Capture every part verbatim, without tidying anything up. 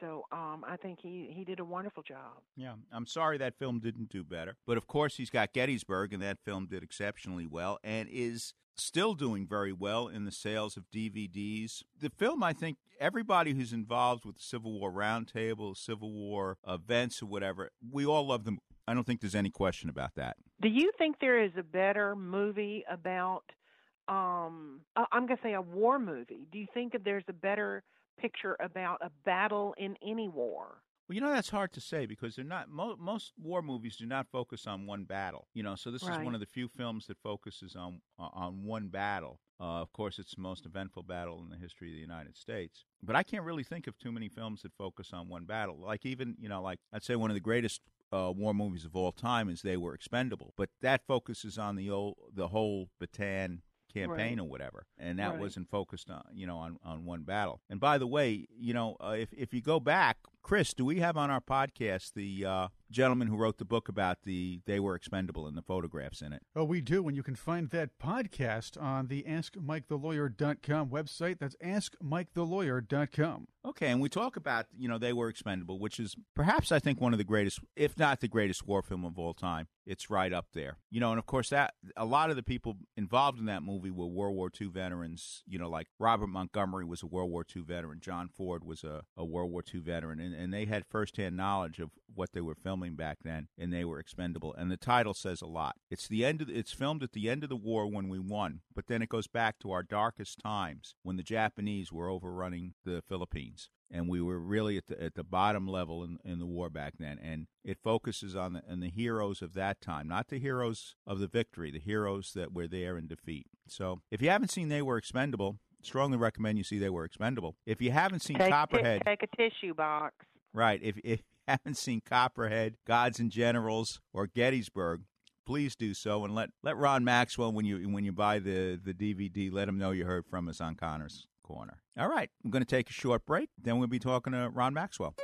So um, I think he, he did a wonderful job. Yeah. I'm sorry that film didn't do better. But, of course, he's got Gettysburg, and that film did exceptionally well and is still doing very well in the sales of D V Ds. The film, I think, everybody who's involved with the Civil War Roundtable, Civil War events or whatever, we all love them. I don't think there's any question about that. Do you think there is a better movie about, um, I'm going to say a war movie? Do you think that there's a better picture about a battle in any war? Well, you know, that's hard to say because they're not mo- most war movies do not focus on one battle. You know, so this right. is one of the few films that focuses on uh, on one battle. Uh, of course, it's the most eventful battle in the history of the United States. But I can't really think of too many films that focus on one battle. Like even, you know, like I'd say one of the greatest uh, war movies of all time is They Were Expendable. But that focuses on the old, the whole Bataan campaign right. or whatever, and that right. wasn't focused on you know on, on one battle. And by the way, you know, uh, if if you go back, Chris, do we have on our podcast the uh, gentleman who wrote the book about the They Were Expendable and the photographs in it. Oh, we do, and you can find that podcast on the Ask Mike The Lawyer dot com website. That's Ask Mike The Lawyer dot com. Okay, and we talk about, you know, They Were Expendable, which is perhaps, I think, one of the greatest, if not the greatest war film of all time. It's right up there. You know, and of course, that a lot of the people involved in that movie were World War Two veterans, you know, like Robert Montgomery was a World War Two veteran, John Ford was a, a World War Two veteran, and, and they had firsthand knowledge of what they were filming back then, and They Were Expendable. And the title says a lot. It's the end of, it's filmed at the end of the war when we won, but then it goes back to our darkest times when the Japanese were overrunning the Philippines. And we were really at the at the bottom level in, in the war back then. And it focuses on the, on the heroes of that time, not the heroes of the victory, the heroes that were there in defeat. So if you haven't seen They Were Expendable, strongly recommend you see They Were Expendable. If you haven't seen take Copperhead... T- take a tissue box. Right. If, if you haven't seen Copperhead, Gods and Generals, or Gettysburg, please do so, and let, let Ron Maxwell, when you when you buy the, the D V D, let him know you heard from us on Connors Corner. All right, I'm going to take a short break, then we'll be talking to Ron Maxwell.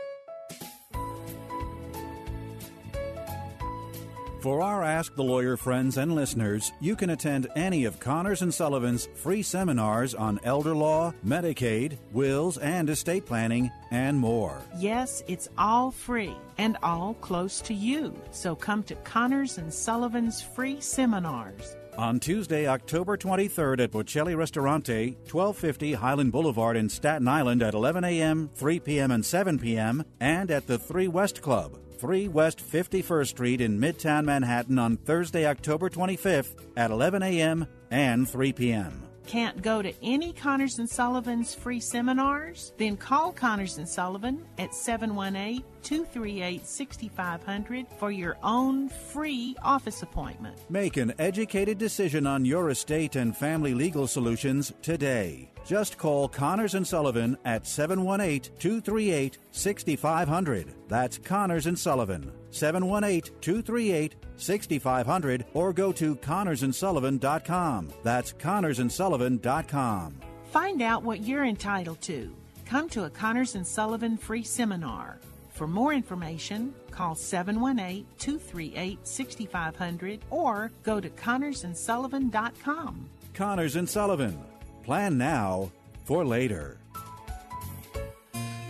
For our Ask the Lawyer friends and listeners, you can attend any of Connors and Sullivan's free seminars on elder law, Medicaid, wills, and estate planning, and more. Yes, it's all free and all close to you. So come to Connors and Sullivan's free seminars. On Tuesday, October twenty-third at Bocelli Restaurante, twelve fifty Highland Boulevard in Staten Island at eleven a.m., three p.m., and seven p.m., and at the Three West Club, three West fifty-first Street in Midtown Manhattan on Thursday, October twenty-fifth at eleven a.m. and three p.m. Can't go to any Connors and Sullivan's free seminars? Then call Connors and Sullivan at seven one eight, two three eight, six five zero zero for your own free office appointment. Make an educated decision on your estate and family legal solutions today. Just call Connors and Sullivan at seven one eight, two three eight, six five zero zero. That's Connors and Sullivan, seven one eight, two three eight, six five zero zero, or go to Connors and Sullivan dot com. That's Connors and Sullivan dot com. Find out what you're entitled to. Come to a Connors and Sullivan free seminar. For more information, call seven one eight, two three eight, six five zero zero or go to Connors and Sullivan dot com. Connors and Sullivan. Plan now for later.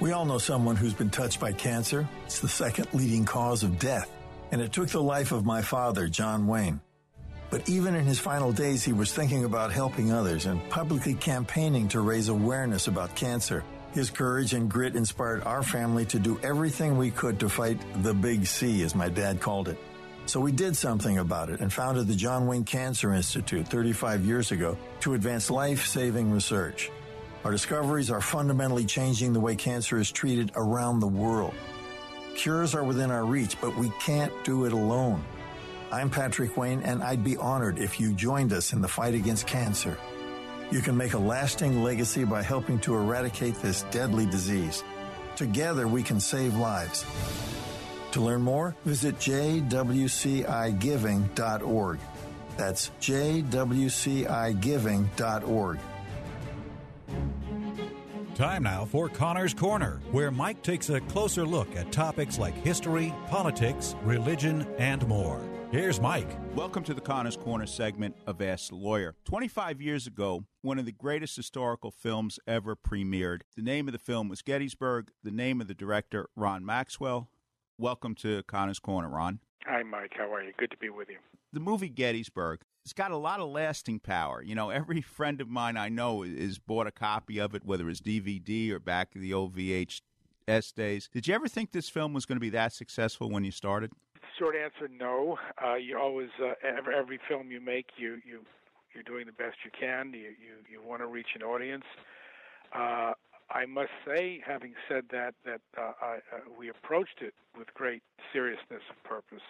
We all know someone who's been touched by cancer. It's the second leading cause of death, and it took the life of my father, John Wayne. But even in his final days, he was thinking about helping others and publicly campaigning to raise awareness about cancer. His courage and grit inspired our family to do everything we could to fight the big C, as my dad called it. So we did something about it and founded the John Wayne Cancer Institute thirty-five years ago to advance life-saving research. Our discoveries are fundamentally changing the way cancer is treated around the world. Cures are within our reach, but we can't do it alone. I'm Patrick Wayne, and I'd be honored if you joined us in the fight against cancer. You can make a lasting legacy by helping to eradicate this deadly disease. Together, we can save lives. To learn more, visit j w c i giving dot org. That's j w c i giving dot org. Time now for Connor's Corner, where Mike takes a closer look at topics like history, politics, religion, and more. Here's Mike. Welcome to the Connor's Corner segment of Ask the Lawyer. twenty-five years ago, one of the greatest historical films ever premiered. The name of the film was Gettysburg. The name of the director, Ron Maxwell. Welcome to Connor's Corner, Ron. Hi, Mike. How are you? Good to be with you. The movie Gettysburg, it's got a lot of lasting power. You know, every friend of mine I know is bought a copy of it, whether it's D V D or back in the old V H S days. Did you ever think this film was going to be that successful when you started? Short answer, no. Uh, you always, uh, every, every film you make, you, you, you're doing the best you can. You, you, you want to reach an audience. Uh, I must say, having said that, that uh, I, uh, we approached it with great seriousness and purpose.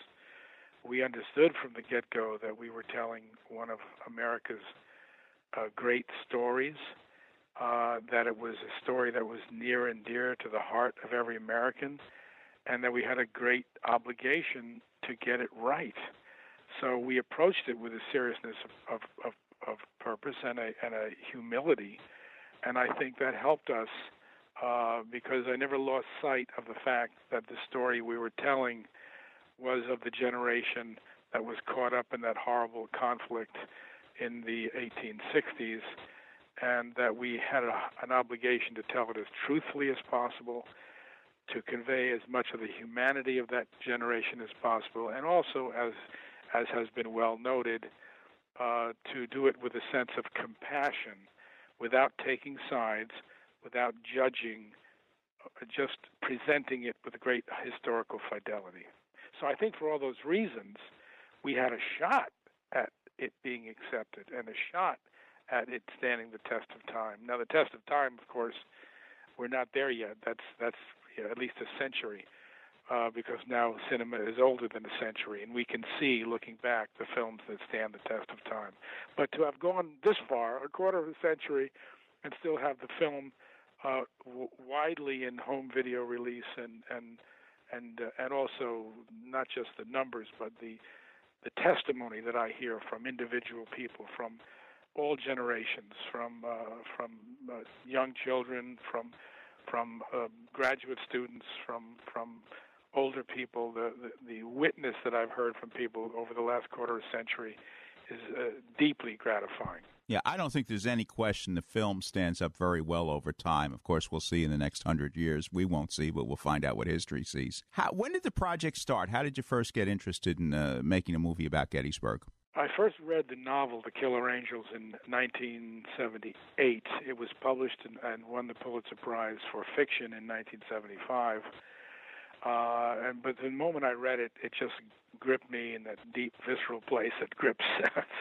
We understood from the get-go that we were telling one of America's uh, great stories, uh, that it was a story that was near and dear to the heart of every American, and that we had a great obligation to get it right. So we approached it with a seriousness of, of, of purpose and a, and a humility, and I think that helped us uh, because I never lost sight of the fact that the story we were telling was of the generation that was caught up in that horrible conflict in the eighteen sixties, and that we had a, an obligation to tell it as truthfully as possible, to convey as much of the humanity of that generation as possible, and also, as as has been well noted, uh, to do it with a sense of compassion, without taking sides, without judging, just presenting it with great historical fidelity. So I think for all those reasons, we had a shot at it being accepted and a shot at it standing the test of time. Now, the test of time, of course, we're not there yet. That's that's you know, at least a century, uh, because now cinema is older than a century, and we can see, looking back, the films that stand the test of time. But to have gone this far, a quarter of a century, and still have the film uh, w- widely in home video release and and. And uh, and also not just the numbers, but the the testimony that I hear from individual people, from all generations, from uh, from uh, young children, from from uh, graduate students, from from older people. The, the the witness that I've heard from people over the last quarter of a century is uh, deeply gratifying. Yeah, I don't think there's any question the film stands up very well over time. Of course, we'll see in the next hundred years. We won't see, but we'll find out what history sees. How, when did the project start? How did you first get interested in uh, making a movie about Gettysburg? I first read the novel, The Killer Angels, in nineteen seventy-eight. It was published and, and won the Pulitzer Prize for fiction in nineteen seventy-five. Uh, and but the moment I read it, it just gripped me in that deep, visceral place that grips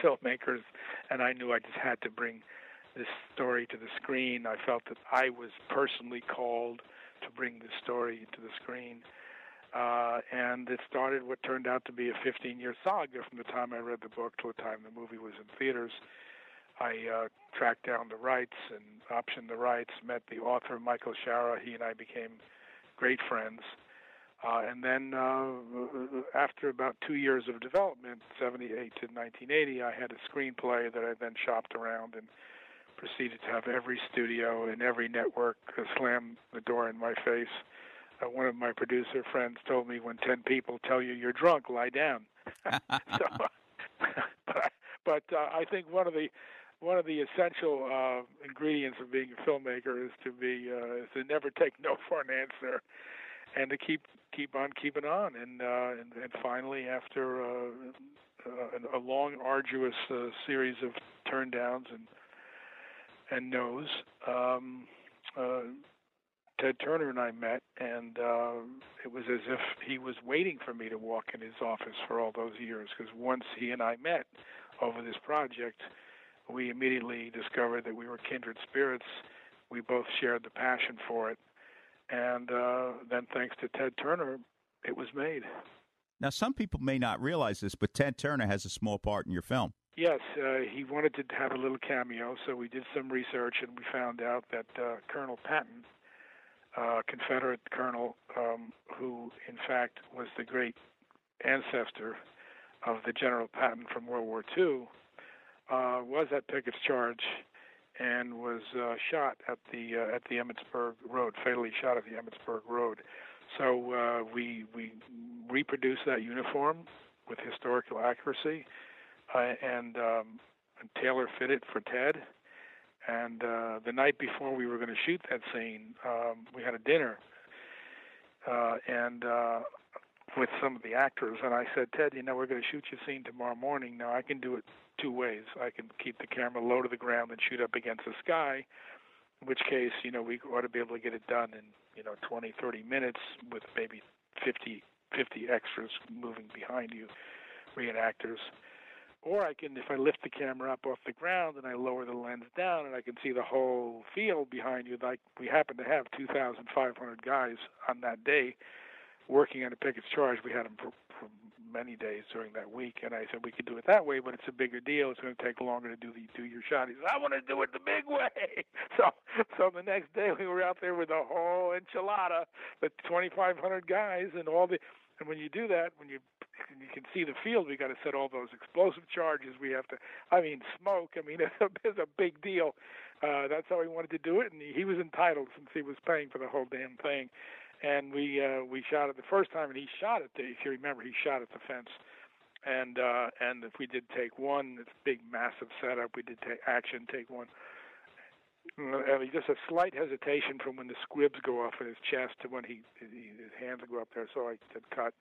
filmmakers, and I knew I just had to bring this story to the screen. I felt that I was personally called to bring this story to the screen, uh, and it started what turned out to be a fifteen-year saga from the time I read the book to the time the movie was in theaters. I uh, tracked down the rights and optioned the rights, met the author, Michael Shara. He and I became great friends. Uh, and then uh, after about two years of development, seventy-eight to nineteen eighty, I had a screenplay that I then shopped around and proceeded to have every studio and every network slam the door in my face. Uh, one of my producer friends told me, when ten people tell you you're drunk, lie down. so, but but uh, I think one of the one of the essential uh, ingredients of being a filmmaker is to be uh, is to never take no for an answer, and to keep keep on keeping on. And uh, and, and finally, after uh, uh, a long, arduous uh, series of turndowns and and no's, um, uh, Ted Turner and I met, and uh, it was as if he was waiting for me to walk in his office for all those years, because once he and I met over this project, we immediately discovered that we were kindred spirits. We both shared the passion for it. And uh, then thanks to Ted Turner, it was made. Now, some people may not realize this, but Ted Turner has a small part in your film. Yes, uh, he wanted to have a little cameo, so we did some research, and we found out that uh, Colonel Patton, uh, Confederate colonel, um, who, in fact, was the great ancestor of the General Patton from World War Two, uh, was at Pickett's Charge and was uh, shot at the uh, at the Emmitsburg Road, fatally shot at the Emmitsburg Road. So uh, we we reproduced that uniform with historical accuracy, uh, and, um, and tailor fit it for Ted. And uh, the night before we were going to shoot that scene, um, we had a dinner, uh, and uh, with some of the actors. And I said, Ted, you know, we're going to shoot your scene tomorrow morning. Now, I can do it two ways. I can keep the camera low to the ground and shoot up against the sky, in which case, you know, we ought to be able to get it done in, you know, twenty, thirty minutes with maybe fifty, fifty extras moving behind you, reenactors. Or I can, if I lift the camera up off the ground and I lower the lens down and I can see the whole field behind you, like we happen to have two thousand five hundred guys on that day working on a Pickett's Charge. We had them for, for many days during that week. And I said, we could do it that way, but it's a bigger deal. It's going to take longer to do the do your shot. He said, I want to do it the big way. So so the next day we were out there with a whole enchilada, the twenty-five hundred guys and all the... And when you do that, when you you can see the field, we got to set all those explosive charges. We have to, I mean, smoke. I mean, it's a, it's a big deal. Uh, that's how he wanted to do it, and he, he was entitled since he was paying for the whole damn thing. And we uh, we shot it the first time, and he shot at the, if you remember, he shot at the fence. And uh, and if we did take one, it's a big, massive setup. We did take action, take one. I mean, just a slight hesitation from when the squibs go off in his chest to when he, he his hands go up there. So I said, cut.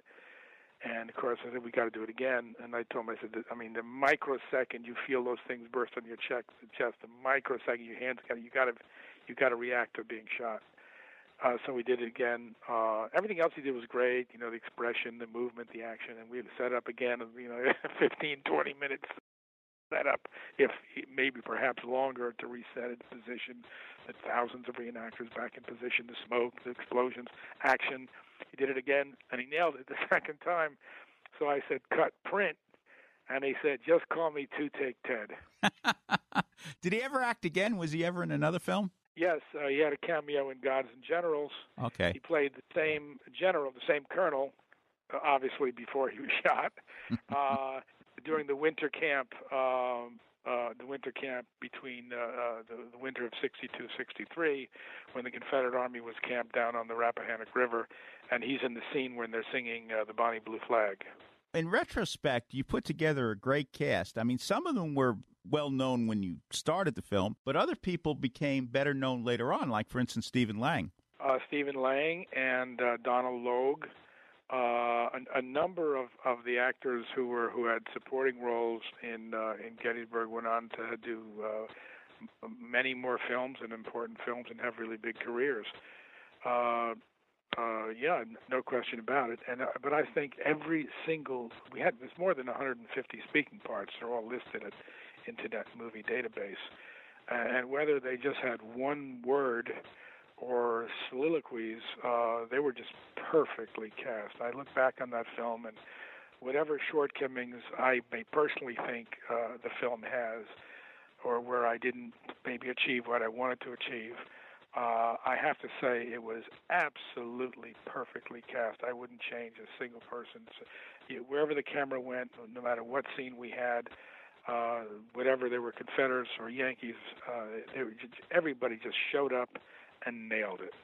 And, of course, I said, we got to do it again. And I told him, I said, I mean, the microsecond you feel those things burst on your chest, the microsecond your hands got you got to you got to react to being shot. Uh, so we did it again. Uh, everything else he did was great, you know, the expression, the movement, the action. And we had set up again, you know, fifteen, twenty minutes. That up, if maybe perhaps longer, to reset its position, the thousands of reenactors back in position, the smoke, the explosions, action. He did it again, and he nailed it the second time. So I said, cut, print. And he said, just call me Two Take Ted. Did he ever act again? Was he ever in another film? Yes, uh, he had a cameo in Gods and Generals. Okay. He played the same general, the same colonel, uh, obviously before he was shot. Uh During the winter camp, um, uh, the winter camp between uh, uh, the, the winter of sixty-two sixty-three, when the Confederate Army was camped down on the Rappahannock River, and he's in the scene when they're singing uh, the Bonnie Blue Flag. In retrospect, you put together a great cast. I mean, some of them were well known when you started the film, but other people became better known later on, like, for instance, Stephen Lang. Uh, Stephen Lang and uh, Donald Logue. Uh, a, a number of, of the actors who were who had supporting roles in uh, in Gettysburg went on to do uh, m- many more films and important films and have really big careers. Uh, uh, yeah, no question about it. And uh, but I think every single we had there's more than one hundred fifty speaking parts. They're all listed at Internet Movie Database, uh, and whether they just had one word or soliloquies, uh, they were just perfectly cast. I look back on that film, and whatever shortcomings I may personally think uh, the film has, or where I didn't maybe achieve what I wanted to achieve, uh, I have to say it was absolutely perfectly cast. I wouldn't change a single person. So, wherever the camera went, no matter what scene we had, uh, whatever there were Confederates or Yankees, uh, they were just, everybody just showed up and nailed it.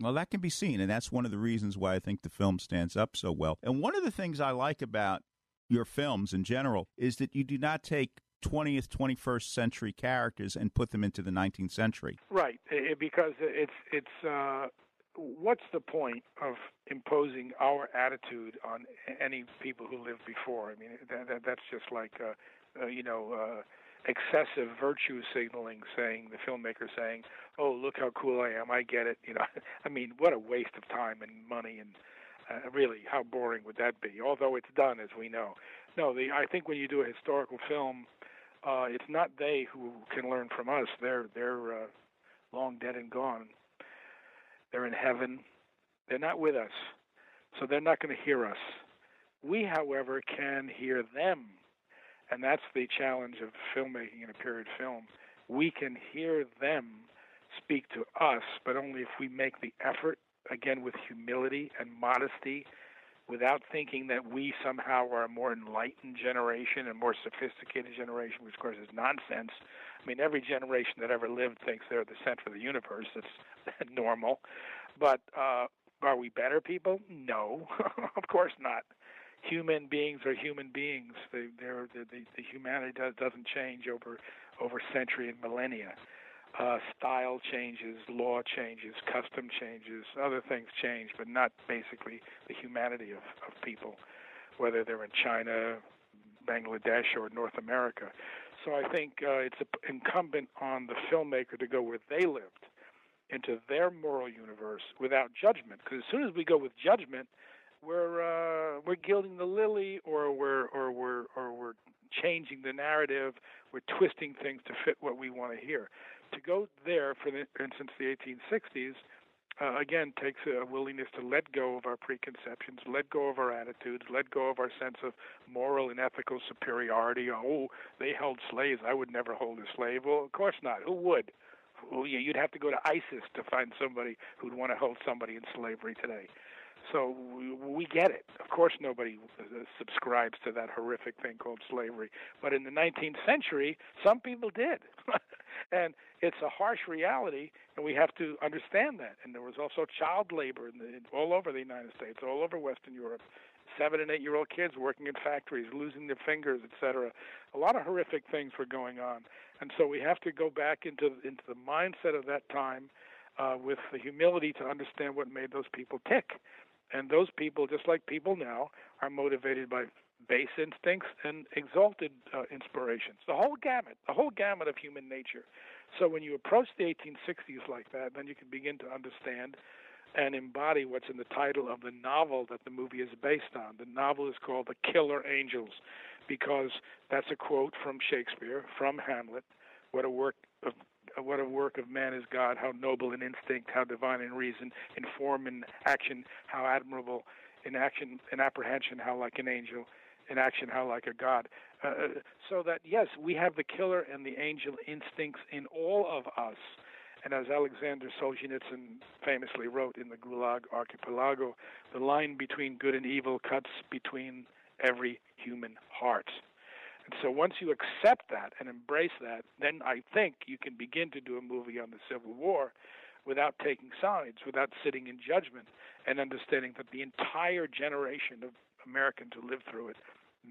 Well, that can be seen, and that's one of the reasons why I think the film stands up so well. And one of the things I like about your films in general is that you do not take twentieth, twenty-first century characters and put them into the nineteenth century. Right, it, because it's it's uh, what's the point of imposing our attitude on any people who lived before? I mean, that, that, that's just like, uh, uh, you know... Uh, excessive virtue signaling, saying the filmmaker saying, "Oh, look how cool I am! I get it." You know, I mean, what a waste of time and money, and uh, really, how boring would that be? Although it's done, as we know. No, the I think when you do a historical film, uh, it's not they who can learn from us. They're they're uh, long dead and gone. They're in heaven. They're not with us, so they're not going to hear us. We, however, can hear them. And that's the challenge of filmmaking in a period film. We can hear them speak to us, but only if we make the effort, again, with humility and modesty, without thinking that we somehow are a more enlightened generation and more sophisticated generation, which, of course, is nonsense. I mean, every generation that ever lived thinks they're the center of the universe. That's normal. But uh, are we better people? No, of course not. Human beings are human beings. They, they're, the, the, the humanity does, doesn't change over over century and millennia. Uh, style changes, law changes, custom changes, other things change, but not basically the humanity of, of people, whether they're in China, Bangladesh, or North America. So I think uh, it's incumbent on the filmmaker to go where they lived, into their moral universe, without judgment. Because as soon as we go with judgment, we're uh, we're gilding the lily, or we're or we're or we're changing the narrative. We're twisting things to fit what we want to hear. To go there, for instance, the eighteen sixties, uh, again, takes a willingness to let go of our preconceptions, let go of our attitudes, let go of our sense of moral and ethical superiority. Oh, they held slaves. I would never hold a slave. Well, of course not. Who would? Well, you'd have to go to ISIS to find somebody who'd want to hold somebody in slavery today. So we get it. Of course, nobody subscribes to that horrific thing called slavery. But in the nineteenth century, some people did. And it's a harsh reality, and we have to understand that. And there was also child labor in the, in, all over the United States, all over Western Europe. Seven- and eight-year-old kids working in factories, losing their fingers, et cetera. A lot of horrific things were going on. And so we have to go back into, into the mindset of that time uh, with the humility to understand what made those people tick. And those people, just like people now, are motivated by base instincts and exalted uh, inspirations. The whole gamut, the whole gamut of human nature. So when you approach the eighteen sixties like that, then you can begin to understand and embody what's in the title of the novel that the movie is based on. The novel is called The Killer Angels, because that's a quote from Shakespeare, from Hamlet. What a work of What a work of man is God, how noble in instinct, how divine in reason, in form and action, how admirable, in action, in apprehension, how like an angel, in action, how like a God. Uh, so that, yes, we have the killer and the angel instincts in all of us. And as Alexander Solzhenitsyn famously wrote in the Gulag Archipelago, the line between good and evil cuts between every human heart. And so once you accept that and embrace that, then I think you can begin to do a movie on the Civil War without taking sides, without sitting in judgment, and understanding that the entire generation of Americans who lived through it,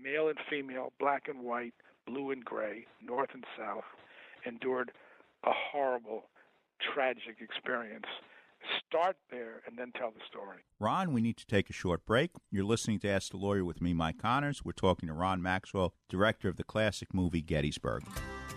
male and female, black and white, blue and gray, north and south, endured a horrible, tragic experience. Start there and then tell the story. Ron, we need to take a short break. You're listening to Ask the Lawyer with me, Mike Connors. We're talking to Ron Maxwell, director of the classic movie Gettysburg.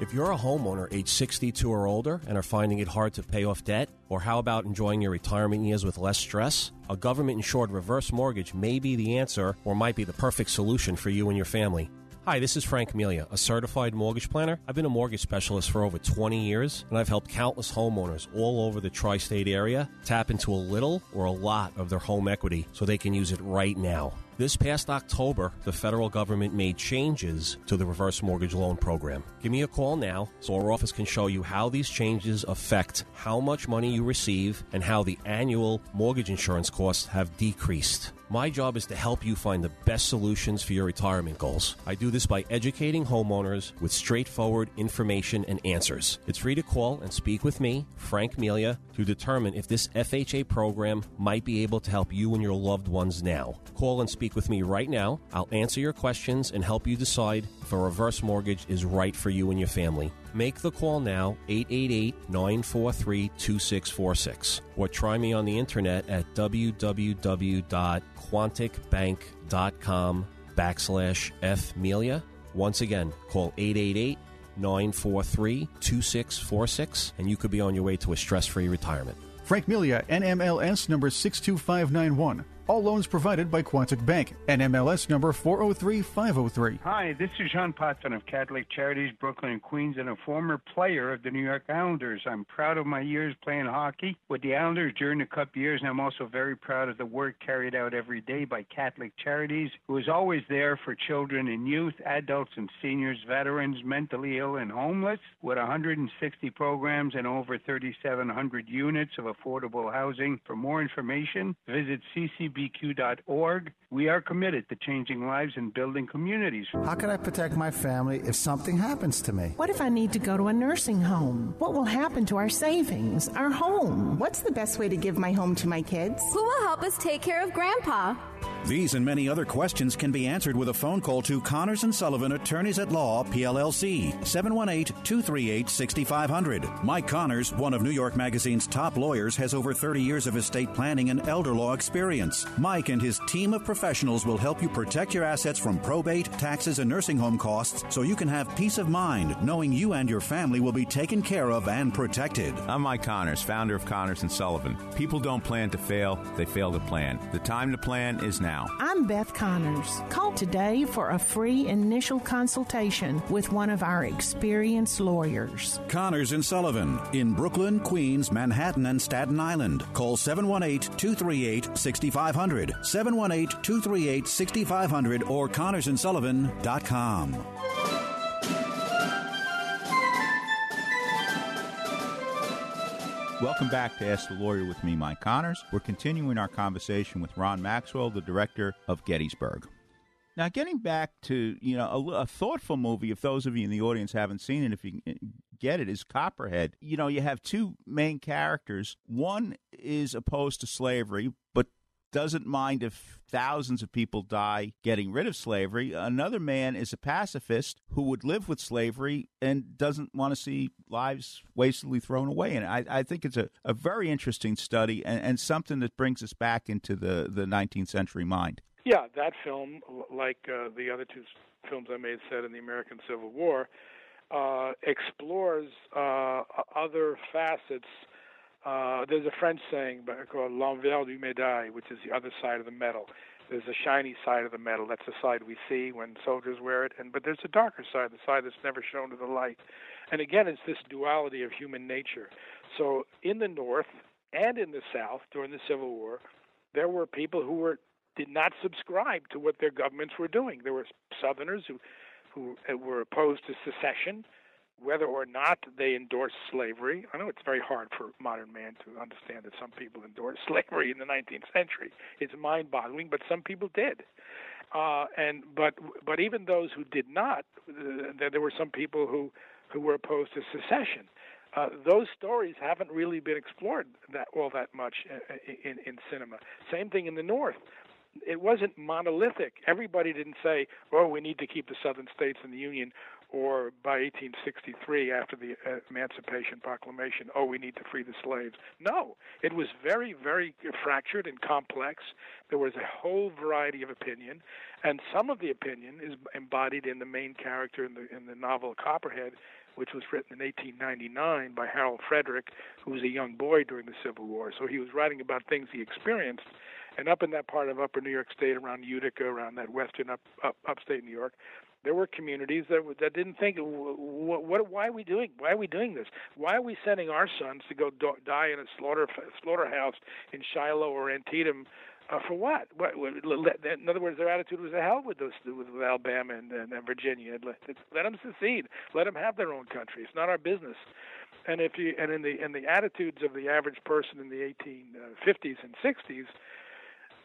If you're a homeowner age sixty-two or older and are finding it hard to pay off debt, or how about enjoying your retirement years with less stress? A government-insured reverse mortgage may be the answer, or might be the perfect solution for you and your family. Hi, this is Frank Melia, a certified mortgage planner. I've been a mortgage specialist for over twenty years, and I've helped countless homeowners all over the tri-state area tap into a little or a lot of their home equity so they can use it right now. This past October, the federal government made changes to the reverse mortgage loan program. Give me a call now so our office can show you how these changes affect how much money you receive and how the annual mortgage insurance costs have decreased. My job is to help you find the best solutions for your retirement goals. I do this by educating homeowners with straightforward information and answers. It's free to call and speak with me, Frank Melia, to determine if this F H A program might be able to help you and your loved ones now. Call and speak with me right now. I'll answer your questions and help you decide if a reverse mortgage is right for you and your family. Make the call now, eight eight eight, nine four three, two six four six, or try me on the internet at w w w dot quantic bank dot com backslash f melia. Once again, call eight eight eight, nine four three, two six four six, and you could be on your way to a stress-free retirement. Frank Melia, N M L S number six two five nine one. All loans provided by Quantic Bank, N M L S number four oh three five oh three. Hi, this is John Potson of Catholic Charities, Brooklyn and Queens, and a former player of the New York Islanders. I'm proud of my years playing hockey with the Islanders during the Cup years, and I'm also very proud of the work carried out every day by Catholic Charities, who is always there for children and youth, adults and seniors, veterans, mentally ill and homeless, with one hundred sixty programs and over three thousand seven hundred units of affordable housing. For more information, visit c c b b q dot org. We are committed to changing lives and building communities. How can I protect my family if something happens to me? What if I need to go to a nursing home? What will happen to our savings, our home? What's the best way to give my home to my kids? Who will help us take care of Grandpa? These and many other questions can be answered with a phone call to Connors and Sullivan Attorneys at Law, P L L C, seven one eight, two three eight, six five zero zero. Mike Connors, one of New York Magazine's top lawyers, has over thirty years of estate planning and elder law experience. Mike and his team of professionals will help you protect your assets from probate, taxes, and nursing home costs so you can have peace of mind knowing you and your family will be taken care of and protected. I'm Mike Connors, founder of Connors and Sullivan. People don't plan to fail, they fail to plan. The time to plan is now. now. I'm Beth Connors. Call today for a free initial consultation with one of our experienced lawyers. Connors and Sullivan in Brooklyn, Queens, Manhattan, and Staten Island. Call seven one eight, two three eight, six five zero zero, seven one eight, two three eight, six five zero zero or Connors and Sullivan dot com. Welcome back to Ask the Lawyer with me, Mike Connors. We're continuing our conversation with Ron Maxwell, the director of Gettysburg. Now, getting back to, you know, a, a thoughtful movie, if those of you in the audience haven't seen it, if you get it, is Copperhead. You know, you have two main characters. One is opposed to slavery, but doesn't mind if thousands of people die getting rid of slavery. Another man is a pacifist who would live with slavery and doesn't want to see lives wastefully thrown away. And I, I think it's a, a very interesting study and, and something that brings us back into the, the nineteenth century mind. Yeah, that film, like uh, the other two films I made set in the American Civil War, uh, explores uh, other facets. Uh, there's a French saying called l'envers du médaille, which is the other side of the medal. There's a shiny side of the medal. That's the side we see when soldiers wear it. And but there's a darker side, the side that's never shown to the light. And again, it's this duality of human nature. So in the North and in the South during the Civil War, there were people who were did not subscribe to what their governments were doing. There were Southerners who, who were opposed to secession, whether or not they endorsed slavery. I know it's very hard for modern man to understand that some people endorsed slavery in the nineteenth century. It's mind-boggling, but some people did. Uh, and but but even those who did not, uh, there were some people who, who were opposed to secession. Uh, those stories haven't really been explored that all that much in, in, in cinema. Same thing in the North. It wasn't monolithic. Everybody didn't say, oh, we need to keep the Southern states in the Union, or by eighteen sixty-three, after the Emancipation Proclamation, oh, we need to free the slaves. No, it was very, very fractured and complex. There was a whole variety of opinion, and some of the opinion is embodied in the main character in the, in the novel Copperhead, which was written in eighteen ninety-nine by Harold Frederick, who was a young boy during the Civil War. So he was writing about things he experienced. And up in that part of upper New York State, around Utica, around that western up, up upstate New York, there were communities that that didn't think, what, what, why are we doing? Why are we doing this? Why are we sending our sons to go do, die in a slaughter slaughterhouse in Shiloh or Antietam? Uh, for what? What? In other words, their attitude was to hell with those, with Alabama and, and, and Virginia. Let, let them secede. Let them have their own country. It's not our business. And if you and in the in the attitudes of the average person in the eighteen fifties and sixties.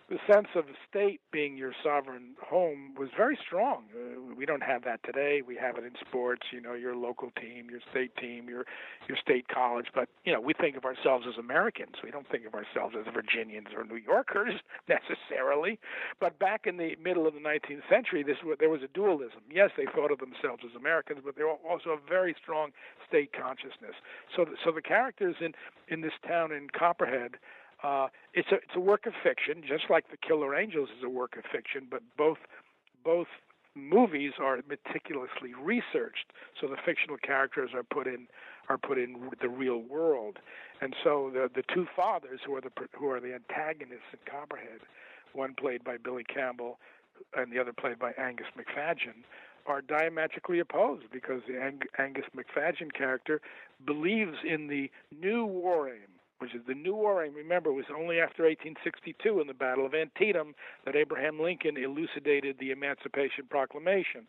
The sense of the state being your sovereign home was very strong. Uh, we don't have that today. We have it in sports, you know, your local team, your state team, your your state college. But, you know, we think of ourselves as Americans. We don't think of ourselves as Virginians or New Yorkers necessarily. But back in the middle of the nineteenth century, this there was a dualism. Yes, they thought of themselves as Americans, but they were also a very strong state consciousness. So, the, so the characters in, in this town in Copperhead, Uh, it's a it's a work of fiction, just like The Killer Angels is a work of fiction. But both both movies are meticulously researched, so the fictional characters are put in are put in the real world. And so the the two fathers who are the who are the antagonists in Copperhead, one played by Billy Campbell and the other played by Angus Macfadyen, are diametrically opposed because the Ang- Angus Macfadyen character believes in the new war aim. Which is the new war aim. Remember, it was only after eighteen sixty-two in the Battle of Antietam that Abraham Lincoln elucidated the Emancipation Proclamation.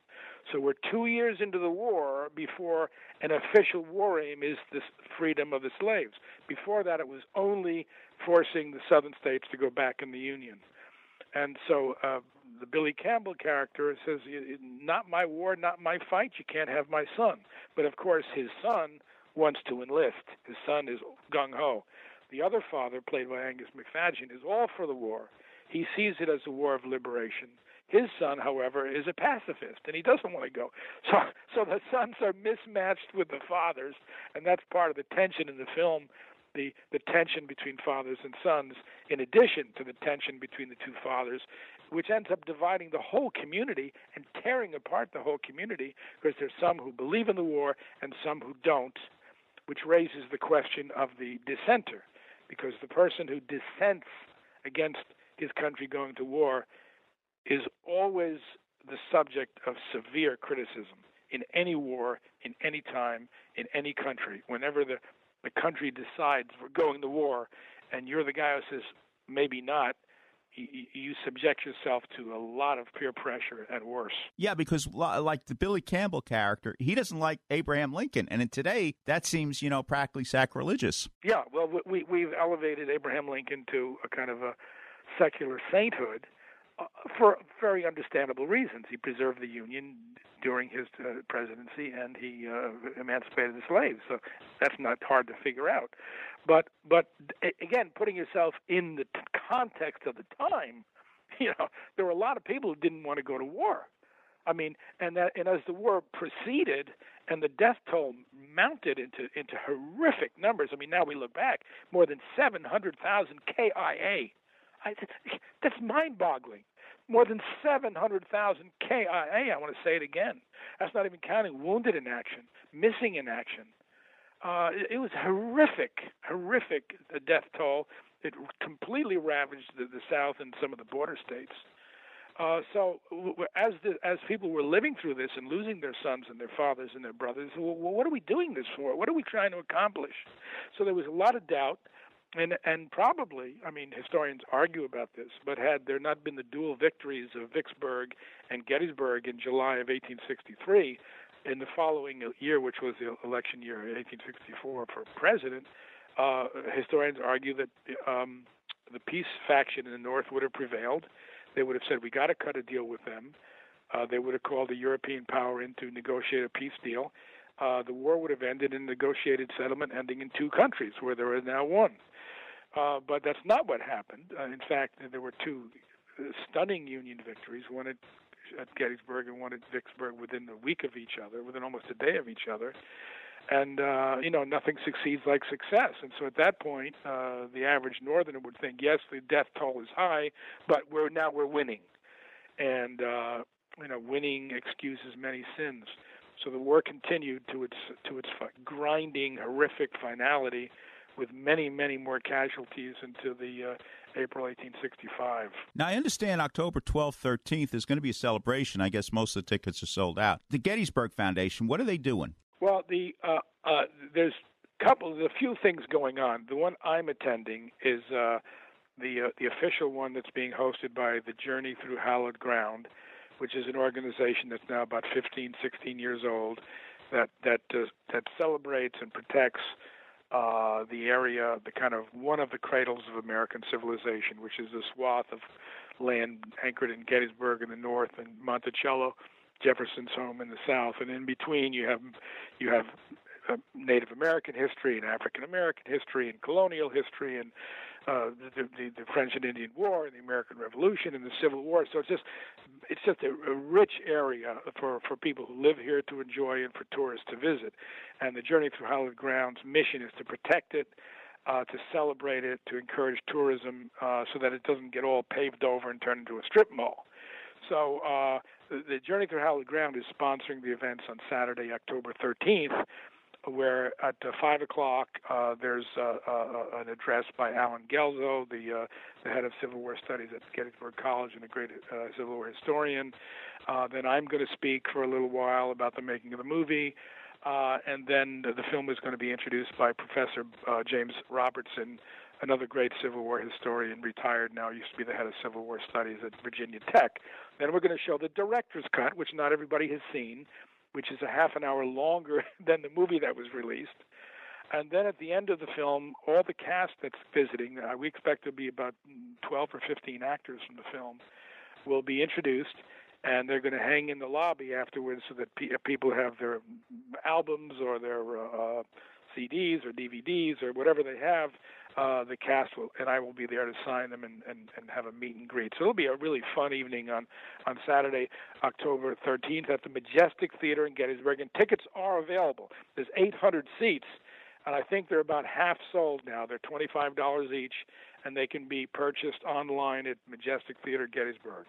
So we're two years into the war before an official war aim is the freedom of the slaves. Before that, it was only forcing the Southern states to go back in the Union. And so uh, the Billy Campbell character says, not my war, not my fight, you can't have my son. But, of course, his son wants to enlist. His son is gung-ho. The other father, played by Angus Macfadyen, is all for the war. He sees it as a war of liberation. His son, however, is a pacifist, and he doesn't want to go. So so the sons are mismatched with the fathers, and that's part of the tension in the film, the, the tension between fathers and sons, in addition to the tension between the two fathers, which ends up dividing the whole community and tearing apart the whole community because there's some who believe in the war and some who don't, which raises the question of the dissenter, because the person who dissents against his country going to war is always the subject of severe criticism in any war, in any time, in any country. Whenever the, the country decides we're going to war and you're the guy who says, maybe not, you subject yourself to a lot of peer pressure and worse. Yeah, because like the Billy Campbell character, he doesn't like Abraham Lincoln. And in today, that seems, you know, practically sacrilegious. Yeah, well, we, we've elevated Abraham Lincoln to a kind of a secular sainthood uh, for very understandable reasons. He preserved the Union during his uh, presidency, and he uh, emancipated the slaves. So that's not hard to figure out. But but again, putting yourself in the t- context of the time, you know, there were a lot of people who didn't want to go to war. I mean, and that and as the war proceeded and the death toll mounted into into horrific numbers. I mean, now we look back, more than seven hundred thousand K I A. I, that's mind-boggling. More than seven hundred thousand K I A. I want to say it again. That's not even counting wounded in action, missing in action. Uh, it was horrific, horrific the death toll. It completely ravaged the, the South and some of the border states. Uh, so as the, as people were living through this and losing their sons and their fathers and their brothers, well, what are we doing this for? What are we trying to accomplish? So there was a lot of doubt. And and probably, I mean, historians argue about this, but had there not been the dual victories of Vicksburg and Gettysburg in July of eighteen sixty-three, in the following year, which was the election year, eighteen sixty-four, for president, uh, historians argue that um, the peace faction in the North would have prevailed. They would have said, we got to cut a deal with them. Uh, they would have called a European power in to negotiate a peace deal. Uh, the war would have ended in negotiated settlement ending in two countries where there is now one. Uh, but that's not what happened. Uh, in fact, there were two stunning Union victories, one at, at Gettysburg and one at Vicksburg within a week of each other, within almost a day of each other. And, uh, you know, nothing succeeds like success. And so at that point, uh, the average Northerner would think, yes, the death toll is high, but we're now we're winning. And, uh, you know, winning excuses many sins. So the war continued to its to its grinding, horrific finality, with many, many more casualties into the uh, April eighteen sixty-five. Now, I understand October twelfth, thirteenth is going to be a celebration. I guess most of the tickets are sold out. The Gettysburg Foundation, what are they doing? Well, the uh, uh, there's a couple, there's a few things going on. The one I'm attending is uh, the uh, the official one that's being hosted by the Journey Through Hallowed Ground, which is an organization that's now about fifteen, sixteen years old, that that uh, that celebrates and protects uh, the area, the kind of one of the cradles of American civilization, which is the swath of land anchored in Gettysburg in the north and Monticello, Jefferson's home in the south, and in between you have you have uh, Native American history and African American history and colonial history and Uh, the, the, the French and Indian War, and the American Revolution, and the Civil War. So it's just it's just a, a rich area for, for people who live here to enjoy and for tourists to visit. And the Journey Through Hallowed Ground's mission is to protect it, uh, to celebrate it, to encourage tourism uh, so that it doesn't get all paved over and turned into a strip mall. So uh, the, the Journey Through Hallowed Ground is sponsoring the events on Saturday, October thirteenth, where at uh, five o'clock uh, there's uh, uh, an address by Alan Gelzo, the, uh, the head of Civil War Studies at Gettysburg College and a great uh, Civil War historian. Uh, then I'm going to speak for a little while about the making of the movie. Uh, and then the film is going to be introduced by Professor uh, James Robertson, another great Civil War historian, retired now, used to be the head of Civil War Studies at Virginia Tech. Then we're going to show the director's cut, which not everybody has seen, which is a half an hour longer than the movie that was released. And then at the end of the film, all the cast that's visiting, we expect there'll be about twelve or fifteen actors from the film, will be introduced, and they're going to hang in the lobby afterwards so that pe- people have their albums or their uh, C Ds or D V Ds or whatever they have. Uh, the cast will, and I will be there to sign them and, and, and have a meet and greet. So it'll be a really fun evening on, on Saturday, October thirteenth at the Majestic Theater in Gettysburg, and tickets are available. There's eight hundred seats, and I think they're about half sold now. They're twenty-five dollars each, and they can be purchased online at Majestic Theater Gettysburg.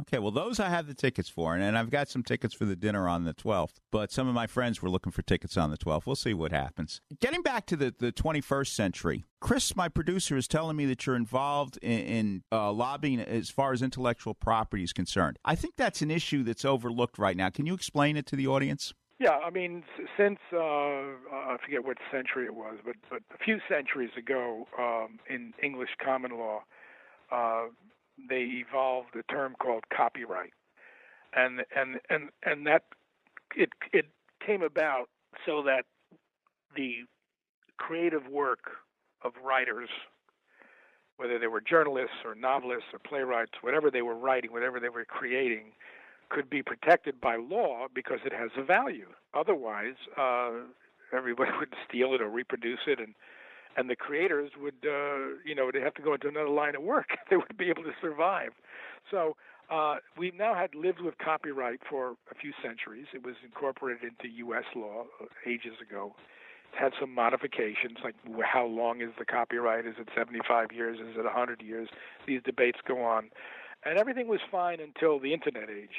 Okay, well, those I have the tickets for, and, and I've got some tickets for the dinner on the twelfth, but some of my friends were looking for tickets on the twelfth. We'll see what happens. Getting back to the, the twenty-first century, Chris, my producer, is telling me that you're involved in, in uh, lobbying as far as intellectual property is concerned. I think that's an issue that's overlooked right now. Can you explain it to the audience? Yeah, I mean, since, uh, I forget what century it was, but, but a few centuries ago um, in English common law, uh, they evolved a term called copyright, and and and and that it it came about so that the creative work of writers, whether they were journalists or novelists or playwrights, whatever they were writing, whatever they were creating, could be protected by law because it has a value. Otherwise, uh, everybody would steal it or reproduce it, and And the creators would, uh, you know, they'd have to go into another line of work. They wouldn't be able to survive. So uh, we've now had lived with copyright for a few centuries. It was incorporated into U S law ages ago. It's had some modifications, like how long is the copyright? Is it seventy-five years? Is it one hundred years? These debates go on. And everything was fine until the Internet age.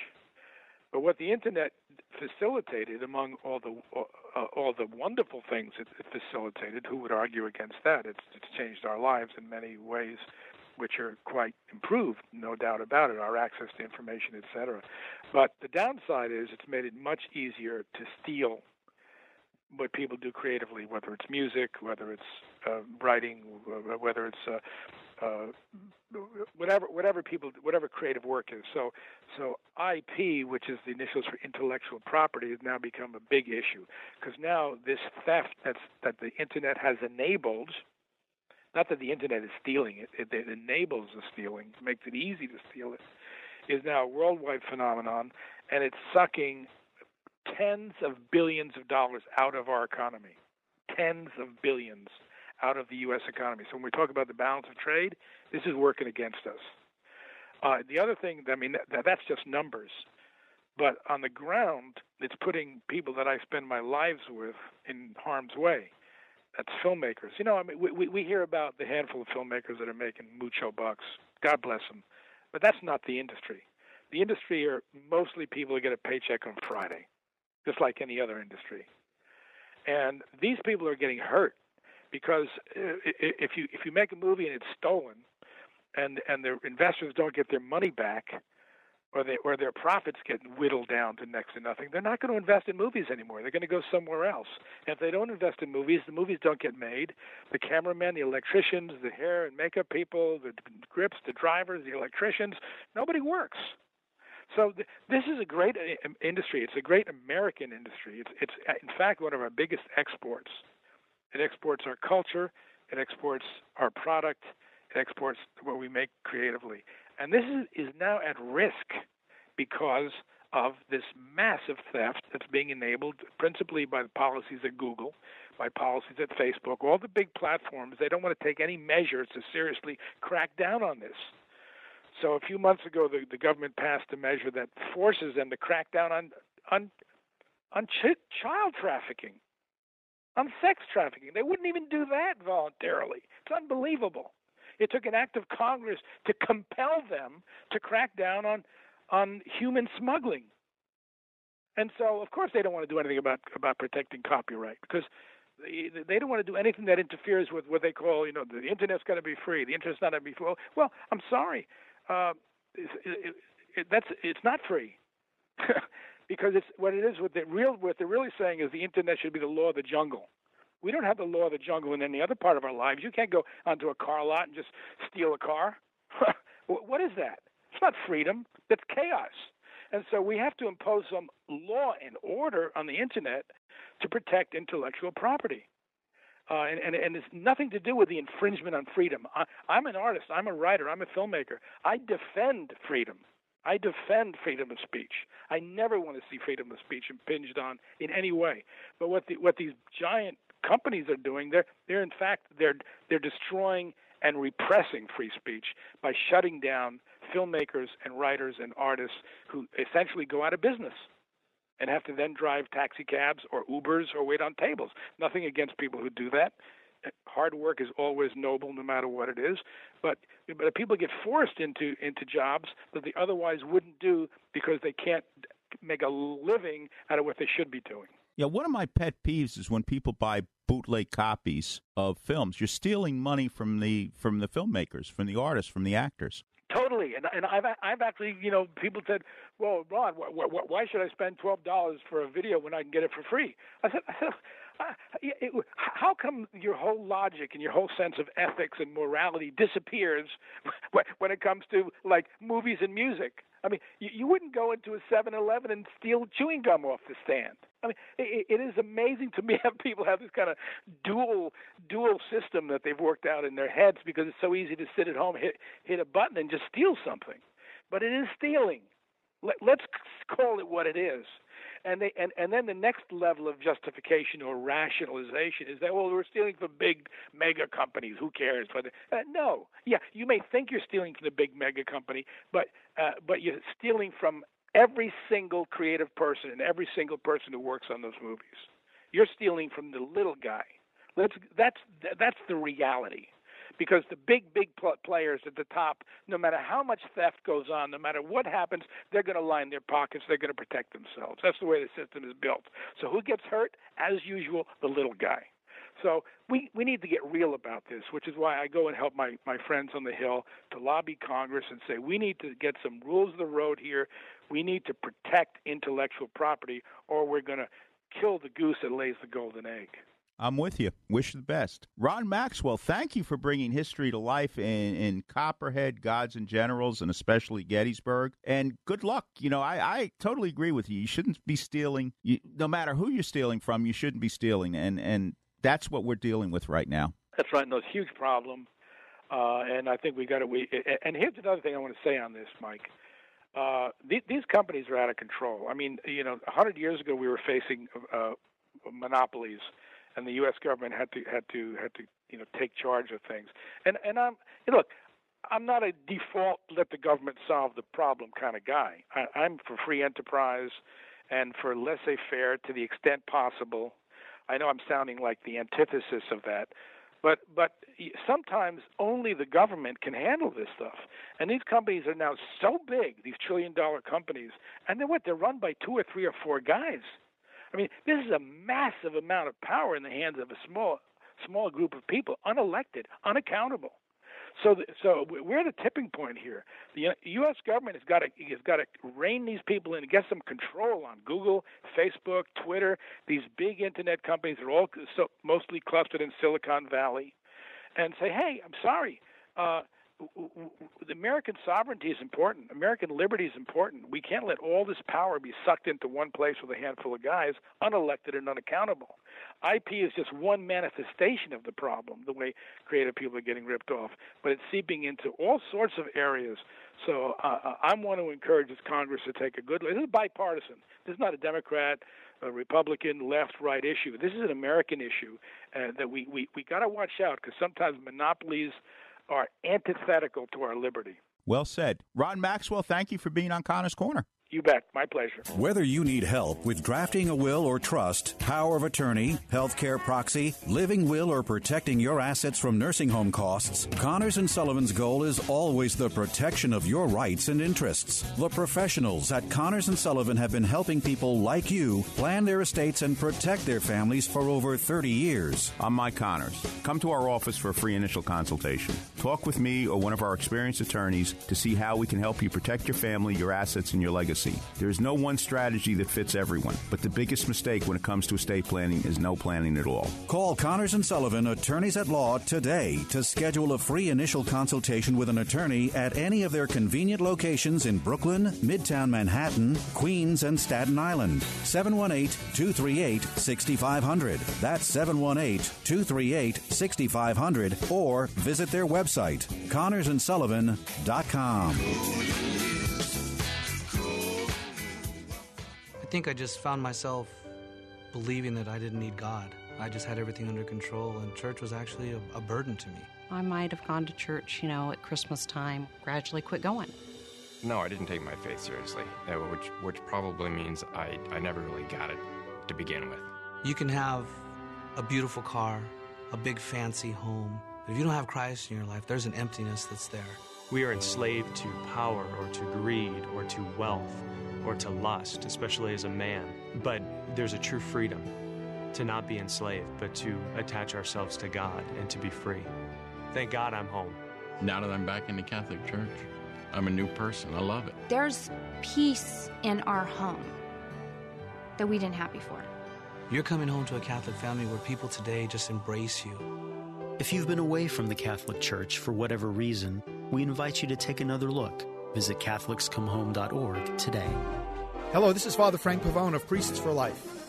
But what the Internet facilitated, among all the uh, all the wonderful things it, it facilitated, who would argue against that? It's, it's changed our lives in many ways, which are quite improved, no doubt about it, our access to information, et cetera. But the downside is it's made it much easier to steal what people do creatively, whether it's music, whether it's uh, writing, whether it's uh, uh, whatever whatever people whatever creative work is. So so I P, which is the initials for intellectual property, has now become a big issue because now this theft that's that the Internet has enabled. Not that the Internet is stealing it; it, it enables the stealing, makes it easy to steal it. Is now a worldwide phenomenon, and it's sucking tens of billions of dollars out of our economy, tens of billions out of the U S economy. So when we talk about the balance of trade, this is working against us. Uh, the other thing, I mean, that, that's just numbers. But on the ground, it's putting people that I spend my lives with in harm's way. That's filmmakers. You know, I mean, we, we, we hear about the handful of filmmakers that are making mucho bucks. God bless them. But that's not the industry. The industry are mostly people who get a paycheck on Friday, just like any other industry. And these people are getting hurt because if you if you make a movie and it's stolen and, and their investors don't get their money back or, they, or their profits get whittled down to next to nothing, they're not going to invest in movies anymore. They're going to go somewhere else. And if they don't invest in movies, the movies don't get made. The cameramen, the electricians, the hair and makeup people, the grips, the drivers, the electricians, nobody works. So th- this is a great uh, industry. It's a great American industry. It's, it's, in fact, one of our biggest exports. It exports our culture. It exports our product. It exports what we make creatively. And this is, is now at risk because of this massive theft that's being enabled principally by the policies at Google, by policies at Facebook, all the big platforms. They don't want to take any measures to seriously crack down on this. So a few months ago, the, the government passed a measure that forces them to crack down on on, on ch- child trafficking, on sex trafficking. They wouldn't even do that voluntarily. It's unbelievable. It took an act of Congress to compel them to crack down on on human smuggling. And so, of course, they don't want to do anything about, about protecting copyright because they don't want to do anything that interferes with what they call, you know, the Internet's going to be free. The Internet's not going to be free. Well, well I'm sorry. Uh, it, it, it, that's it's not free because it's what it is. What the real what they're really saying is the Internet should be the law of the jungle. We don't have the law of the jungle in any other part of our lives. You can't go onto a car lot and just steal a car. What is that? It's not freedom. That's chaos. And so we have to impose some law and order on the Internet to protect intellectual property. Uh, and, and, and it's nothing to do with the infringement on freedom. I, I'm an artist. I'm a writer. I'm a filmmaker. I defend freedom. I defend freedom of speech. I never want to see freedom of speech impinged on in any way. But what the, what these giant companies are doing, they're they're in fact they're they're destroying and repressing free speech by shutting down filmmakers and writers and artists who essentially go out of business and have to then drive taxi cabs or Ubers or wait on tables. Nothing against people who do that. hard work is always noble, no matter what it is. But but people get forced into into jobs that they otherwise wouldn't do because they can't make a living out of what they should be doing. Yeah, one of my pet peeves is when people buy bootleg copies of films. You're stealing money from the from the filmmakers, from the artists, from the actors. Totally, and and I've I've actually, you know, people said, well, Ron, wh- wh- why should I spend twelve dollars for a video when I can get it for free? I said, how come your whole logic and your whole sense of ethics and morality disappears when it comes to like movies and music? I mean, you, you wouldn't go into a seven eleven and steal chewing gum off the stand. I mean, it, it is amazing to me how people have this kind of dual dual system that they've worked out in their heads because it's so easy to sit at home, hit, hit a button, and just steal something. But it is stealing. Let, let's call it what it is. And they and, and then the next level of justification or rationalization is that, well, we're stealing from big mega companies. Who cares? Uh, no. Yeah, you may think you're stealing from the big mega company, but uh, but you're stealing from every single creative person and every single person who works on those movies. You're stealing from the little guy. Let's, that's that's the reality. Because the big, big pl- players at the top, no matter how much theft goes on, no matter what happens, they're going to line their pockets. They're going to protect themselves. That's the way the system is built. So who gets hurt? As usual, the little guy. So we, we need to get real about this, which is why I go and help my, my friends on the Hill to lobby Congress and say we need to get some rules of the road here. We need to protect intellectual property, or we're going to kill the goose that lays the golden egg. I'm with you. Wish the best. Ron Maxwell, thank you for bringing history to life in, in Copperhead, Gods and Generals, and especially Gettysburg. And good luck. You know, I, I totally agree with you. You shouldn't be stealing. You, no matter who you're stealing from, you shouldn't be stealing. And, and that's what we're dealing with right now. That's right. No, it's a huge problem. Uh, and I think we got to we, – and here's another thing I want to say on this, Mike. Uh, th- these companies are out of control. I mean, you know, one hundred years ago we were facing uh, monopolies. And the U S government had to had to had to you know take charge of things. And and I'm you know, look, I'm not a default let the government solve the problem kind of guy. I, I'm for free enterprise, and for laissez-faire to the extent possible. I know I'm sounding like the antithesis of that, but but sometimes only the government can handle this stuff. And these companies are now so big, these trillion-dollar companies, and they're what they're run by two or three or four guys. I mean, this is a massive amount of power in the hands of a small small group of people, unelected, unaccountable. So th- so we're at a tipping point here. The U S government has got to has got to rein these people in and get some control on Google, Facebook, Twitter. These big Internet companies are all so mostly clustered in Silicon Valley, and say, hey, I'm sorry, uh, w- w- w- American sovereignty is important. American liberty is important. We can't let all this power be sucked into one place with a handful of guys, unelected and unaccountable. I P is just one manifestation of the problem, the way creative people are getting ripped off, but it's seeping into all sorts of areas. So uh, I want to encourage this Congress to take a good look. This is bipartisan. This is not a Democrat, a Republican, left, right issue. This is an American issue uh, that we, we, we got to watch out, because sometimes monopolies are antithetical to our liberty. Well said. Ron Maxwell, thank you for being on Connor's Corner. You bet. My pleasure. Whether you need help with drafting a will or trust, power of attorney, health care proxy, living will, or protecting your assets from nursing home costs, Connors and Sullivan's goal is always the protection of your rights and interests. The professionals at Connors and Sullivan have been helping people like you plan their estates and protect their families for over thirty years. I'm Mike Connors. Come to our office for a free initial consultation. Talk with me or one of our experienced attorneys to see how we can help you protect your family, your assets, and your legacy. There is no one strategy that fits everyone, but the biggest mistake when it comes to estate planning is no planning at all. Call Connors and Sullivan, attorneys at law, today to schedule a free initial consultation with an attorney at any of their convenient locations in Brooklyn, Midtown Manhattan, Queens, and Staten Island. seven one eight, two three eight, six five zero zero. That's seven one eight, two three eight, six five zero zero, or visit their website, Connors and Sullivan dot com. I think I just found myself believing that I didn't need God. I just had everything under control, and church was actually a, a burden to me. I might have gone to church, you know, at Christmas time, gradually quit going. No, I didn't take my faith seriously, which which probably means I, I never really got it to begin with. You can have a beautiful car, a big fancy home. But if you don't have Christ in your life, there's an emptiness that's there. We are enslaved to power or to greed or to wealth or to lust, especially as a man. But there's a true freedom to not be enslaved, but to attach ourselves to God and to be free. Thank God I'm home. Now that I'm back in the Catholic Church, I'm a new person. I love it. There's peace in our home that we didn't have before. You're coming home to a Catholic family where people today just embrace you. If you've been away from the Catholic Church for whatever reason, we invite you to take another look. Visit Catholics Come Home dot org today. Hello, this is Father Frank Pavone of Priests for Life.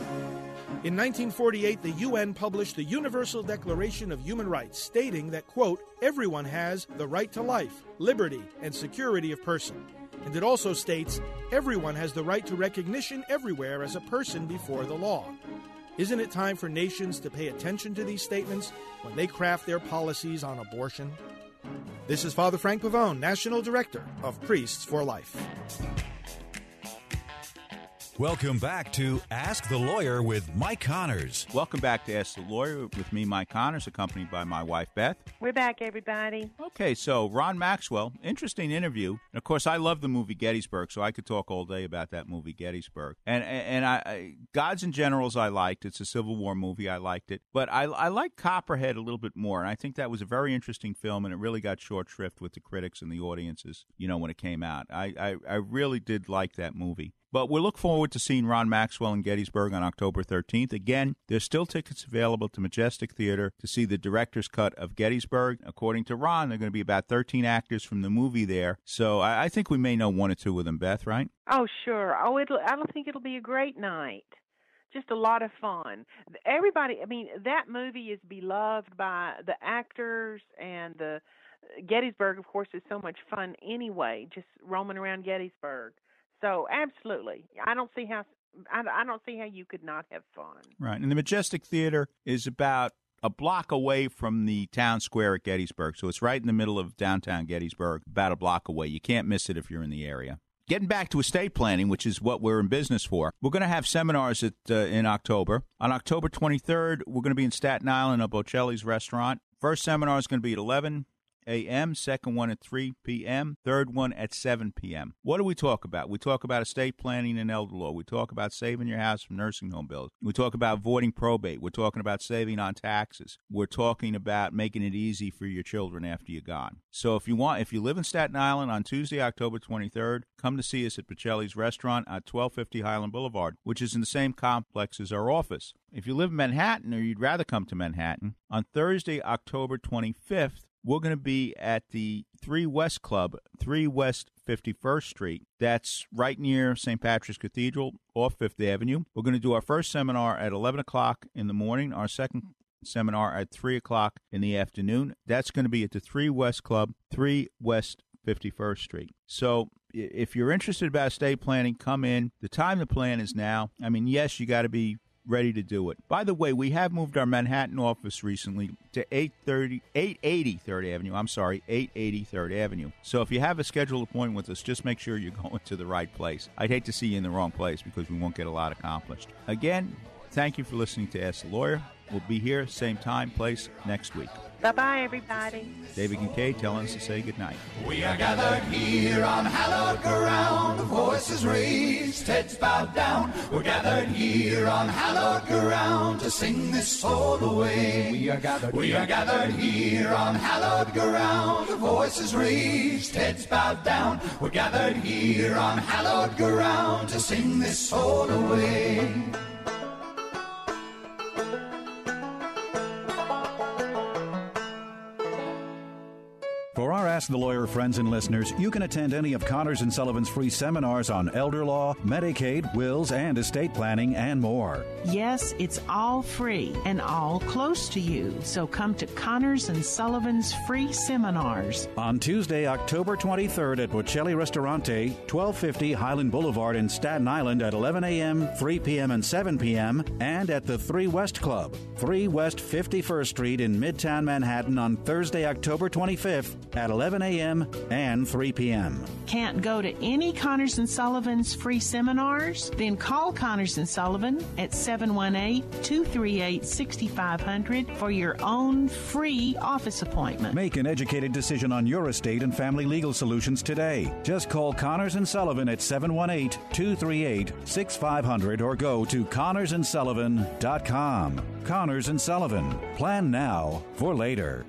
In nineteen forty-eight, the U N published the Universal Declaration of Human Rights, stating that, quote, everyone has the right to life, liberty, and security of person. And it also states, everyone has the right to recognition everywhere as a person before the law. Isn't it time for nations to pay attention to these statements when they craft their policies on abortion? This is Father Frank Pavone, National Director of Priests for Life. Welcome back to Ask the Lawyer with Mike Connors. Welcome back to Ask the Lawyer with me, Mike Connors, accompanied by my wife, Beth. We're back, everybody. Okay, so Ron Maxwell, interesting interview. And of course, I love the movie Gettysburg, so I could talk all day about that movie Gettysburg. And and I, I Gods and Generals, I liked. It's a Civil War movie. I liked it. But I, I like Copperhead a little bit more, and I think that was a very interesting film, and it really got short shrift with the critics and the audiences, you know, when it came out. I, I, I really did like that movie. But we look forward to seeing Ron Maxwell in Gettysburg on October thirteenth. Again, there's still tickets available to Majestic Theater to see the director's cut of Gettysburg. According to Ron, there are going to be about thirteen actors from the movie there. So I, I think we may know one or two of them, Beth, right? Oh, sure. Oh, it'll, I don't think it'll be a great night. Just a lot of fun. Everybody, I mean, that movie is beloved by the actors, and the Gettysburg, of course, is so much fun anyway, just roaming around Gettysburg. So absolutely, I don't see how I, I don't see how you could not have fun. Right, and the Majestic Theater is about a block away from the town square at Gettysburg, so it's right in the middle of downtown Gettysburg, about a block away. You can't miss it if you're in the area. Getting back to estate planning, which is what we're in business for, we're going to have seminars at, uh, in October. On October twenty-third, we're going to be in Staten Island at Bocelli's Restaurant. First seminar is going to be at eleven a.m., second one at three p.m., third one at seven p.m. What do we talk about? We talk about estate planning and elder law. We talk about saving your house from nursing home bills. We talk about avoiding probate. We're talking about saving on taxes. We're talking about making it easy for your children after you're gone. So if you want, if you live in Staten Island on Tuesday, October twenty-third, come to see us at Bocelli's Restaurant at twelve fifty Highland Boulevard, which is in the same complex as our office. If you live in Manhattan, or you'd rather come to Manhattan, on Thursday, October twenty-fifth, we're going to be at the Three West Club, Three West fifty-first Street. That's right near Saint Patrick's Cathedral off Fifth Avenue. We're going to do our first seminar at eleven o'clock in the morning, our second seminar at three o'clock in the afternoon. That's going to be at the Three West Club, Three West fifty-first Street. So if you're interested about estate planning, come in. The time to plan is now. I mean, yes, you got to be ready to do it. By the way, we have moved our Manhattan office recently to eight thirty, eight eighty third Avenue. I'm sorry, eight eighty third Avenue. So if you have a scheduled appointment with us, just make sure you're going to the right place. I'd hate to see you in the wrong place because we won't get a lot accomplished. Again, thank you for listening to Ask the Lawyer. We'll be here, same time, place, next week. Bye-bye, everybody. David Kincaid telling us to say goodnight. We are gathered here on hallowed ground. Voices raised, heads bowed down. We're gathered here on hallowed ground to sing this soul away. We are gathered, we are gathered here on hallowed ground. Voices raised, heads bowed down. We're gathered here on hallowed ground to sing this soul away. For our Ask the Lawyer friends and listeners, you can attend any of Connors and Sullivan's free seminars on elder law, Medicaid, wills, and estate planning, and more. Yes, it's all free and all close to you. So come to Connors and Sullivan's free seminars on Tuesday, October twenty-third at Bocelli Restaurante, twelve fifty Highland Boulevard in Staten Island at eleven a.m., three p.m., and seven p.m., and at the Three West Club, Three West fifty-first Street in Midtown Manhattan on Thursday, October twenty-fifth at eleven a.m. eleven a.m. and three p.m. Can't go to any Connors and Sullivan's free seminars? Then call Connors and Sullivan at seven one eight, two three eight, six five zero zero for your own free office appointment. Make an educated decision on your estate and family legal solutions today. Just call Connors and Sullivan at seven one eight, two three eight, six five zero zero or go to Connors and Sullivan dot com. Connors and Sullivan. Plan now for later.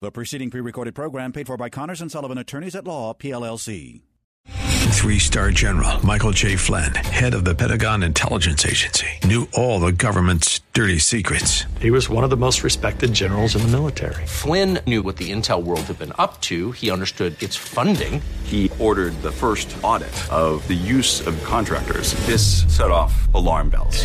The preceding pre-recorded program paid for by Connors and Sullivan Attorneys at Law, P L L C. Three-star general Michael J. Flynn, head of the Pentagon Intelligence Agency, knew all the government's dirty secrets. He was one of the most respected generals in the military. Flynn knew what the intel world had been up to. He understood its funding. He ordered the first audit of the use of contractors. This set off alarm bells.